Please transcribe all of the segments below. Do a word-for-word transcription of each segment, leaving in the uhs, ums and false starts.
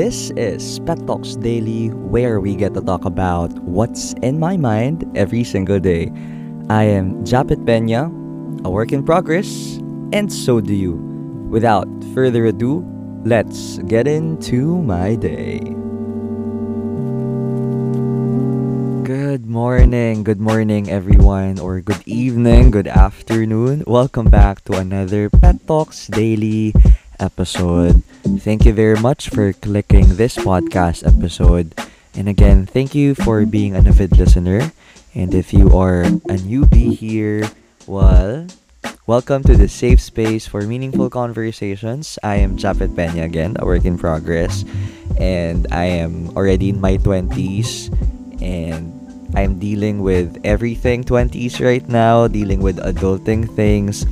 This is Pet Talks Daily, where we get to talk about what's in my mind every single day. I am Japeth Peña, a work in progress, and so do you. Without further ado, let's get into my day. Good morning, good morning everyone, or good evening, good afternoon. Welcome back to another Pet Talks Daily episode. Thank you very much for clicking this podcast episode. And again, thank you for being an avid listener. And if you are a newbie here, well, welcome to the safe space for meaningful conversations. I am Japeth Peña again, a work in progress. And I am already in my twenties. And I'm dealing with everything twenties right now, dealing with adulting things,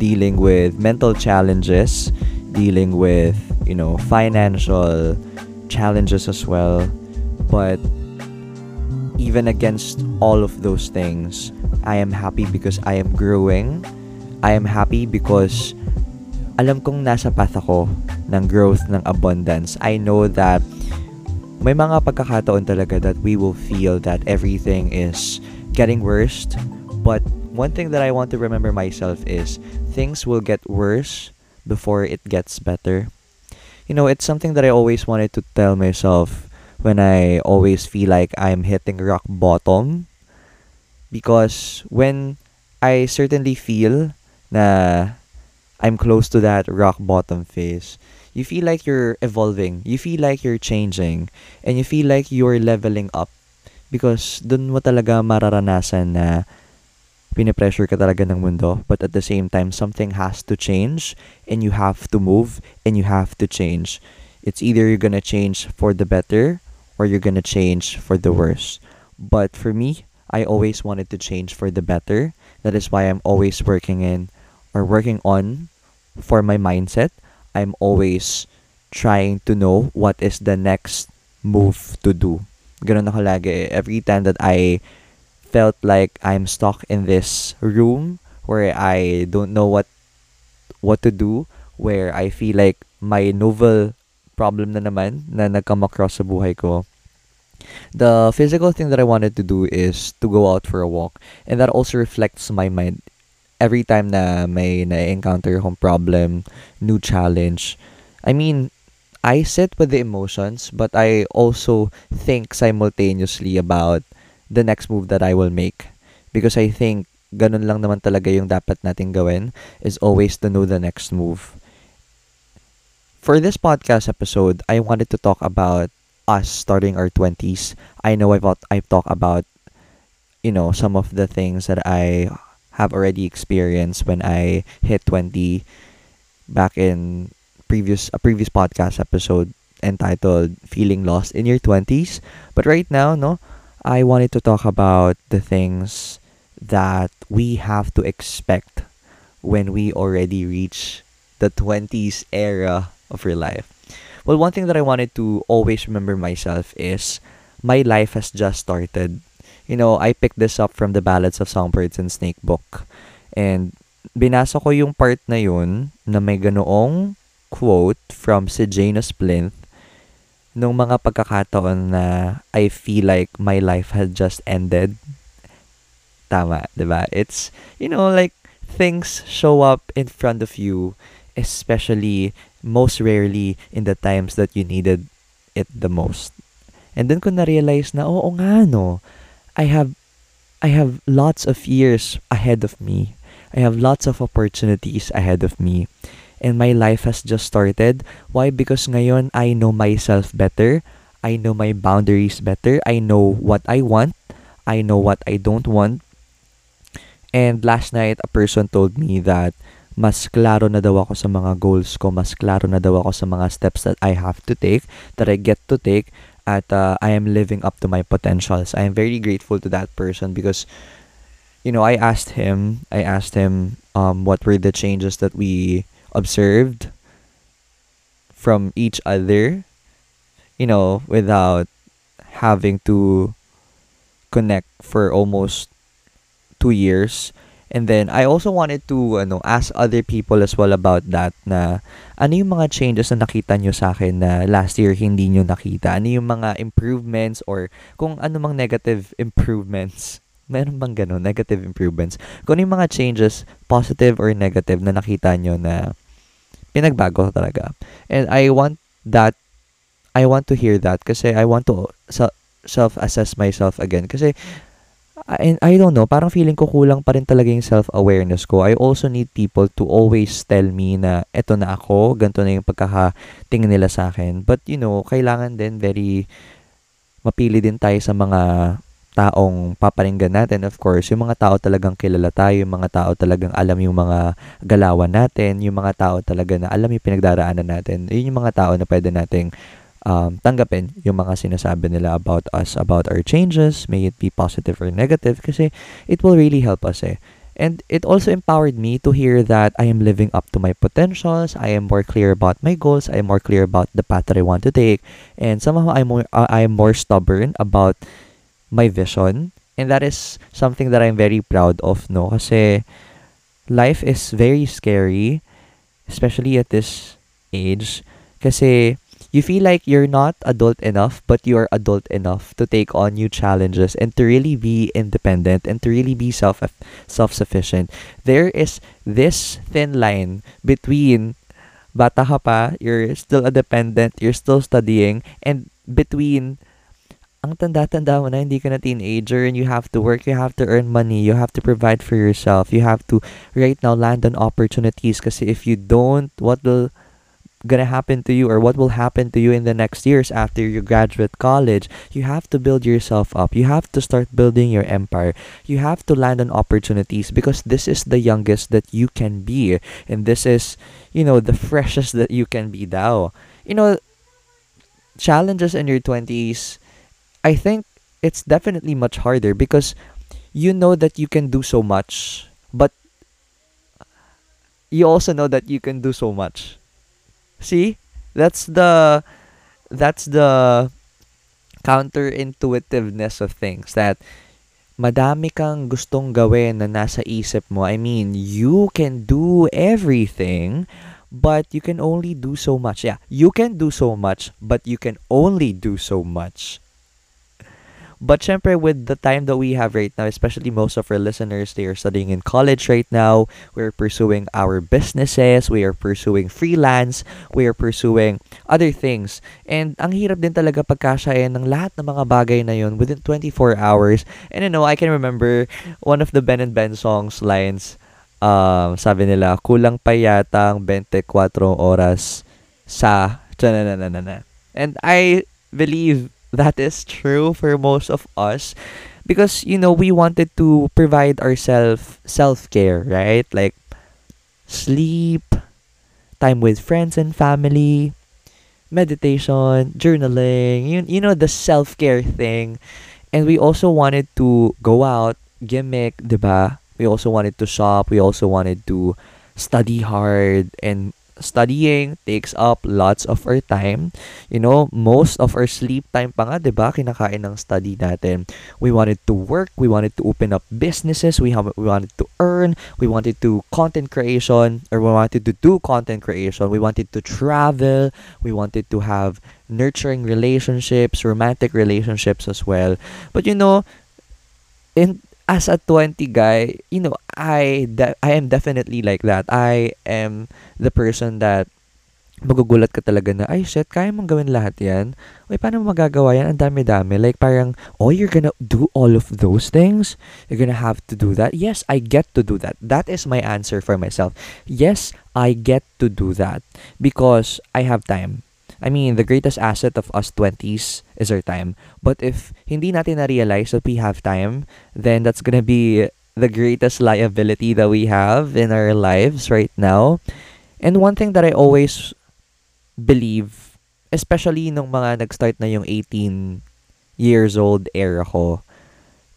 dealing with mental challenges, dealing with, you know, financial challenges as well. But even against all of those things, I am happy because I am growing. I am happy because alam kong nasa path ako ng growth, ng abundance. I know that may mga pagkakataon talaga that we will feel that everything is getting worse. But one thing that I want to remember myself is things will get worse before it gets better. You know, it's something that I always wanted to tell myself when I always feel like I'm hitting rock bottom. Because when I certainly feel na I'm close to that rock bottom phase, you feel like you're evolving, you feel like you're changing, and you feel like you're leveling up. Because dun mo talaga mararanasan na pinipressure ka talaga ng mundo, but at the same time, something has to change, and you have to move, and you have to change. It's either you're gonna change for the better, or you're gonna change for the worse. But for me, I always wanted to change for the better. That is why I'm always working in, or working on, for my mindset. I'm always trying to know what is the next move to do. Ganun ako lagi. Every time that I felt like I'm stuck in this room where I don't know what what to do, where I feel like my novel problem na naman na nag-come across sa buhay ko, the physical thing that I wanted to do is to go out for a walk. And that also reflects my mind. Every time na may na-encounter akong problem, new challenge, I mean, I sit with the emotions, but I also think simultaneously about the next move that I will make. Because I think ganun lang naman talaga yung dapat natin gawin, is always to know the next move. For this podcast episode, I wanted to talk about us starting our twenties. I know I've, I've talked about, you know, some of the things that I have already experienced when I hit twenty back in previous a previous podcast episode entitled Feeling Lost in Your twenties. But right now, no, I wanted to talk about the things that we have to expect when we already reach the twenties era of your life. Well, one thing that I wanted to always remember myself is my life has just started. You know, I picked this up from the Ballads of Songbirds and Snakes book. And binasa ko yung part na yun na may ganoong quote from Sejanus Plinth nung mga pagkakataon na I feel like my life had just ended. Tama, diba? It's, you know, like, things show up in front of you, especially, most rarely, in the times that you needed it the most. And then ko na-realize na, oo nga, no, I have, I have lots of years ahead of me. I have lots of opportunities ahead of me. And my life has just started. Why? Because ngayon, I know myself better. I know my boundaries better. I know what I want. I know what I don't want. And last night, a person told me that mas klaro na daw ako sa mga goals ko. Mas klaro na daw ako sa mga steps that I have to take, that I get to take. At uh, I am living up to my potentials. I am very grateful to that person because, you know, I asked him, I asked him um, what were the changes that we observed from each other, you know, without having to connect for almost two years. And then, I also wanted to ano, ask other people as well about that na ano yung mga changes na nakita nyo sa akin na last year hindi nyo nakita? Ano yung mga improvements or kung ano mang negative improvements? Meron bang gano'n? Negative improvements? Kung ano yung mga changes, positive or negative, na nakita nyo na pinagbago talaga. And I want that, I want to hear that kasi I want to self-assess myself again kasi I, I don't know, parang feeling ko kulang pa rin talaga yung self-awareness ko. I also need people to always tell me na eto na ako, ganito na yung pagkakatingin nila sa akin. But, you know, kailangan din very mapili din tayo sa mga taong paparinggan natin. Of course, yung mga tao talagang kilala tayo, yung mga tao talagang alam yung mga galawan natin, yung mga tao talaga na alam yung pinagdaraanan natin. Yun yung mga tao na pwede nating Um, tanggapin yung mga sinasabi nila about us, about our changes, may it be positive or negative, kasi it will really help us eh. And it also empowered me to hear that I am living up to my potentials, I am more clear about my goals, I am more clear about the path that I want to take, and somehow I'm more, uh, I am more stubborn about my vision, and that is something that I'm very proud of, no? Kasi life is very scary, especially at this age, kasi you feel like you're not adult enough, but you are adult enough to take on new challenges and to really be independent and to really be self self-sufficient. There is this thin line between bata ka pa, you're still a dependent, you're still studying, and between ang tanda-tanda mo na, hindi ka na teenager and you have to work, you have to earn money, you have to provide for yourself, you have to right now land on opportunities kasi if you don't, what will gonna happen to you or what will happen to you in the next years after you graduate college? You have to build yourself up. You have to start building your empire. You have to land on opportunities because this is the youngest that you can be and this is, you know, the freshest that you can be daw. You know, challenges in your twenties, I think it's definitely much harder because you know that you can do so much but you also know that you can do so much. See, that's the that's the counterintuitiveness of things that madami kang gustong gawin na nasa isip mo. I mean, you can do everything, but you can only do so much. Yeah, you can do so much, but you can only do so much. But syempre, with the time that we have right now, especially most of our listeners, they are studying in college right now. We're pursuing our businesses. We are pursuing freelance. We are pursuing other things. And ang hirap din talaga pagkasyahin ng lahat ng mga bagay na yun within twenty-four hours. And you know, I can remember one of the Ben and Ben songs lines. Um, sabi nila, kulang pa yatang twenty-four oras sa... And I believe... that is true for most of us because, you know, we wanted to provide ourselves self-care, right? Like sleep, time with friends and family, meditation, journaling, you, you know, the self-care thing. And we also wanted to go out, gimmick, diba? We also wanted to shop. We also wanted to study hard, and studying takes up lots of our time. You know, most of our sleep time pa nga, diba? Kinakain ng study natin. We wanted to work. We wanted to open up businesses. We, have, we wanted to earn. We wanted to content creation or we wanted to do content creation. We wanted to travel. We wanted to have nurturing relationships, romantic relationships as well. But you know, in as a twenty guy, you know, I de- I am definitely like that. I am the person that magugulat ka talaga na, ay shit, kaya mong gawin lahat yan? Uy, paano mo magagawa yan? Ang dami-dami. Like parang, oh, you're gonna do all of those things? You're gonna have to do that? Yes, I get to do that. That is my answer for myself. Yes, I get to do that because I have time. I mean, the greatest asset of us twenties is our time. But if hindi natin na-realize that we have time, then that's gonna be the greatest liability that we have in our lives right now. And one thing that I always believe, especially nung mga nag-start na yung eighteen years old era ko,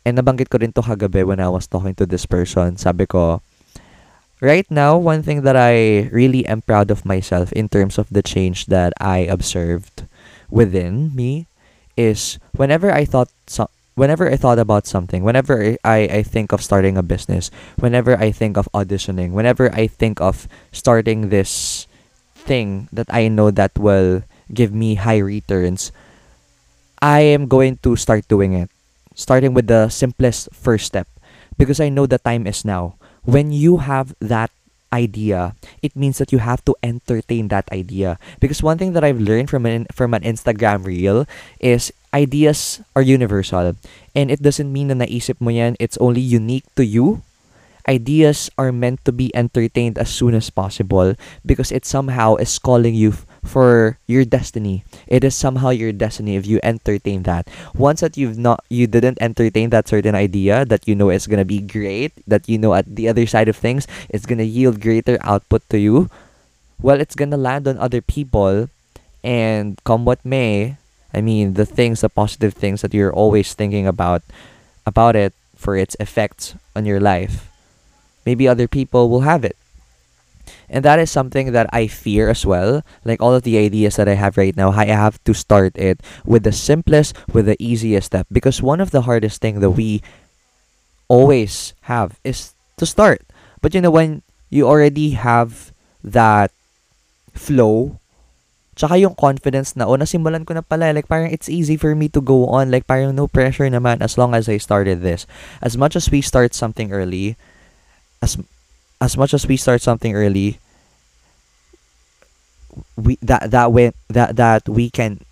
and nabanggit ko rin to kagabi when I was talking to this person, sabi ko, right now, one thing that I really am proud of myself in terms of the change that I observed within me is whenever I thought so- whenever I thought about something, whenever I, I think of starting a business, whenever I think of auditioning, whenever I think of starting this thing that I know that will give me high returns, I am going to start doing it, starting with the simplest first step, because I know the time is now. When you have that idea, it means that you have to entertain that idea, because one thing that I've learned from an from an Instagram reel is ideas are universal, and it doesn't mean na naisip mo yan, it's only unique to you. Ideas are meant to be entertained as soon as possible, because it somehow is calling you f- for your destiny. It is somehow your destiny if you entertain that. Once that you've not, you didn't entertain that certain idea that you know is gonna be great, that you know at the other side of things it's gonna yield greater output to you, well, it's gonna land on other people, and come what may, I mean, the things, the positive things that you're always thinking about, about it for its effects on your life, maybe other people will have it. And that is something that I fear as well. Like all of the ideas that I have right now, I have to start it with the simplest, with the easiest step. Because one of the hardest thing that we always have is to start. But you know, when you already have that flow, tsaka yung confidence na, oh, nasimulan ko na pala. Like, parang it's easy for me to go on. Like, parang no pressure naman as long as I started this. As much as we start something early, As as much as we start something early, we that that way that that we can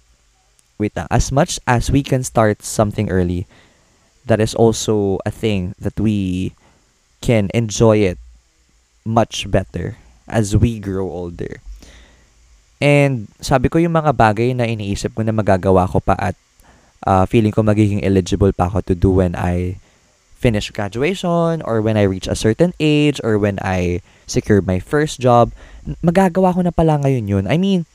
wait. Na, as much as we can start something early, that is also a thing that we can enjoy it much better as we grow older. And sabi ko yung mga bagay na iniisip ko na magagawa ko pa at uh, feeling ko magiging eligible pa ako to do when I finish graduation, or when I reach a certain age, or when I secure my first job, magagawa ko na pala ngayon yun. I mean,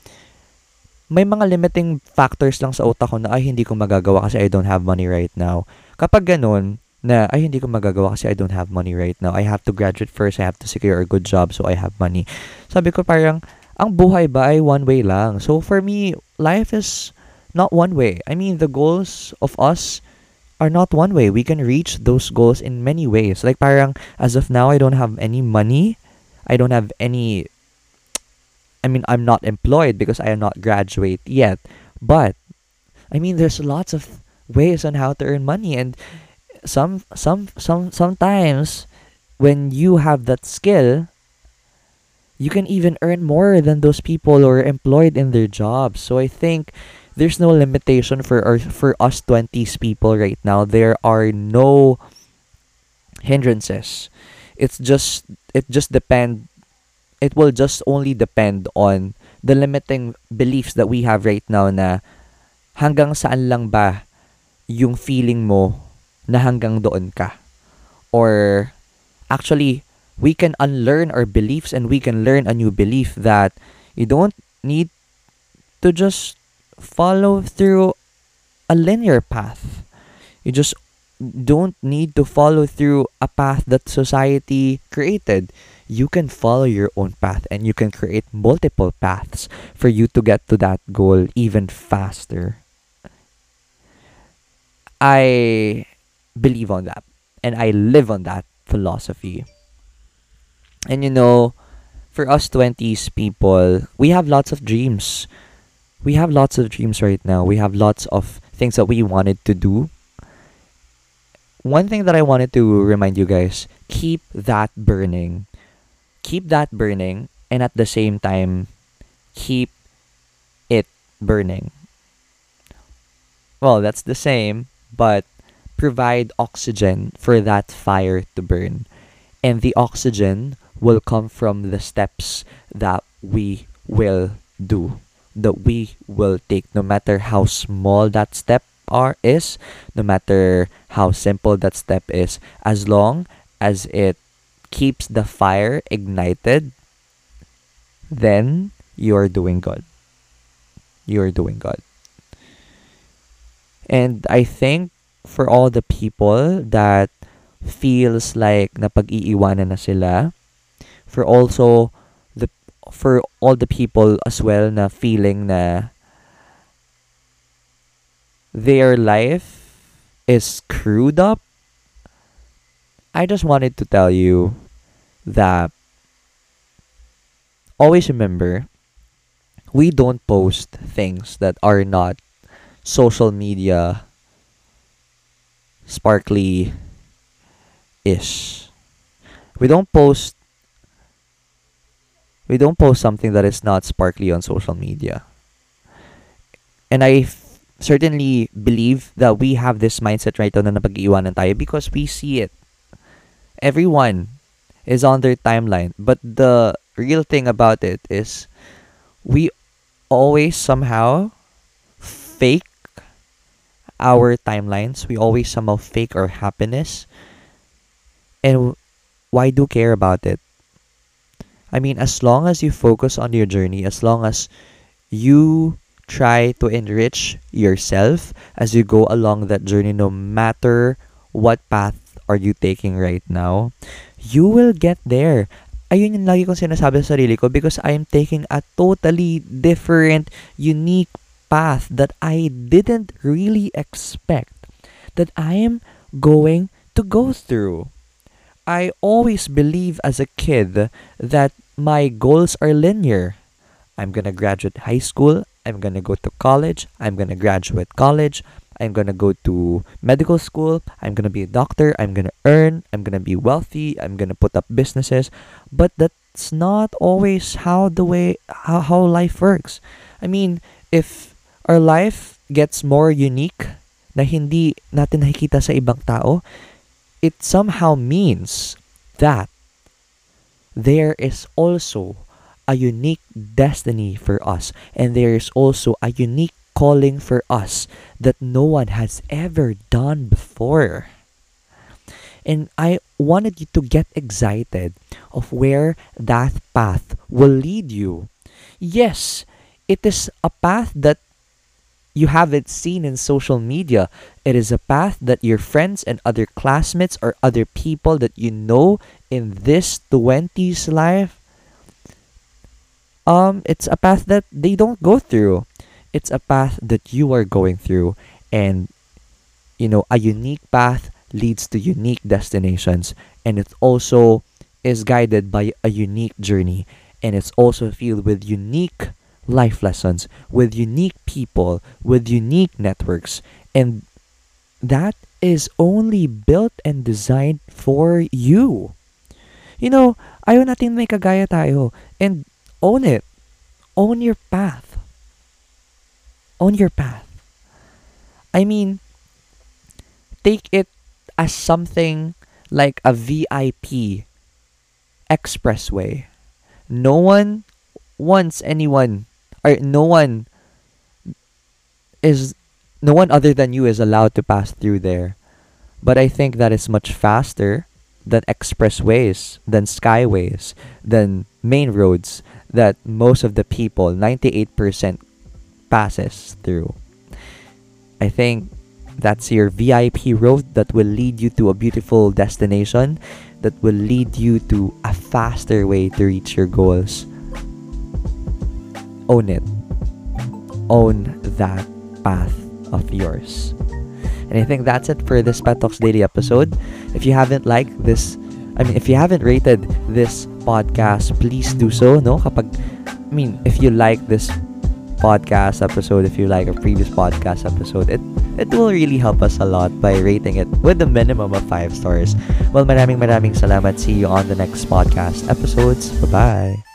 may mga limiting factors lang sa utak ko na, ay, hindi ko magagawa kasi I don't have money right now. Kapag ganun, na, ay, hindi ko magagawa kasi I don't have money right now. I have to graduate first, I have to secure a good job, so I have money. Sabi ko parang, ang buhay ba ay one way lang? So for me, life is not one way. I mean, the goals of us are not one way. We can reach those goals in many ways. Like parang as of now, I don't have any money. I don't have any, I mean, I'm not employed because I am not graduate yet. But I mean, there's lots of ways on how to earn money, and some some some sometimes when you have that skill, you can even earn more than those people who are employed in their jobs. So I think there's no limitation for our, for us twenties people right now. There are no hindrances. It's just it just depend it will just only depend on the limiting beliefs that we have right now na hanggang saan lang ba yung feeling mo na hanggang doon ka. Or actually, we can unlearn our beliefs and we can learn a new belief that you don't need to just follow through a linear path. You just don't need to follow through a path that society created. You can follow your own path, and you can create multiple paths for you to get to that goal even faster. I believe on that, and I live on that philosophy. And you know, for us twenties people, we have lots of dreams. We have lots of dreams right now. We have lots of things that we wanted to do. One thing that I wanted to remind you guys, keep that burning. Keep that burning, and at the same time, keep it burning. Well, that's the same, but provide oxygen for that fire to burn. And the oxygen will come from the steps that we will do. That we will take, no matter how small that step are is, no matter how simple that step is, as long as it keeps the fire ignited, then you are doing good. You are doing good. And I think for all the people that feels like napag-iiwanan na sila, for also for all the people as well na feeling na their life is screwed up, I just wanted to tell you that always remember, we don't post things that are not social media sparkly-ish. We don't post we don't post something that is not sparkly on social media. And I f- certainly believe that we have this mindset right now na napag-iwanan tayo because we see it. Everyone is on their timeline. But the real thing about it is we always somehow fake our timelines. We always somehow fake our happiness. And why do care about it? I mean, as long as you focus on your journey, as long as you try to enrich yourself as you go along that journey, no matter what path are you taking right now, you will get there. Ayun yung lagi kong sinasabi sa sarili ko because I am taking a totally different, unique path that I didn't really expect that I am going to go through. I always believe as a kid that my goals are linear. I'm gonna graduate high school. I'm gonna go to college. I'm gonna graduate college. I'm gonna go to medical school. I'm gonna be a doctor. I'm gonna earn. I'm gonna be wealthy. I'm gonna put up businesses. But that's not always how the way how, how life works. I mean, if our life gets more unique na hindi natin nakikita sa ibang tao, it somehow means that there is also a unique destiny for us, and there is also a unique calling for us that no one has ever done before. And I wanted you to get excited of where that path will lead you. Yes, it is a path that you haven't seen in social media. It is a path that your friends and other classmates or other people that you know in this twenties life, um, it's a path that they don't go through. It's a path that you are going through, and you know, a unique path leads to unique destinations, and it also is guided by a unique journey, and it's also filled with unique life lessons, with unique people, with unique networks, and that is only built and designed for you. You know, ayaw natin may kagaya tayo, and own it. Own your path. On your path. I mean, take it as something like a V I P expressway. No one wants anyone, or no one is, no one other than you is allowed to pass through there. But I think that is much faster than expressways, than skyways, than main roads that most of the people, ninety-eight percent passes through. I think that's your V I P road that will lead you to a beautiful destination, that will lead you to a faster way to reach your goals. Own it. Own that path of yours. And I think that's it for this Pet Talks Daily episode. If you haven't liked this, I mean, if you haven't rated this podcast, please do so, no? Kapag, I mean, if you like this podcast episode, if you like a previous podcast episode, it it will really help us a lot by rating it with a minimum of five stars. Well, maraming maraming salamat. See you on the next podcast episodes. Bye-bye.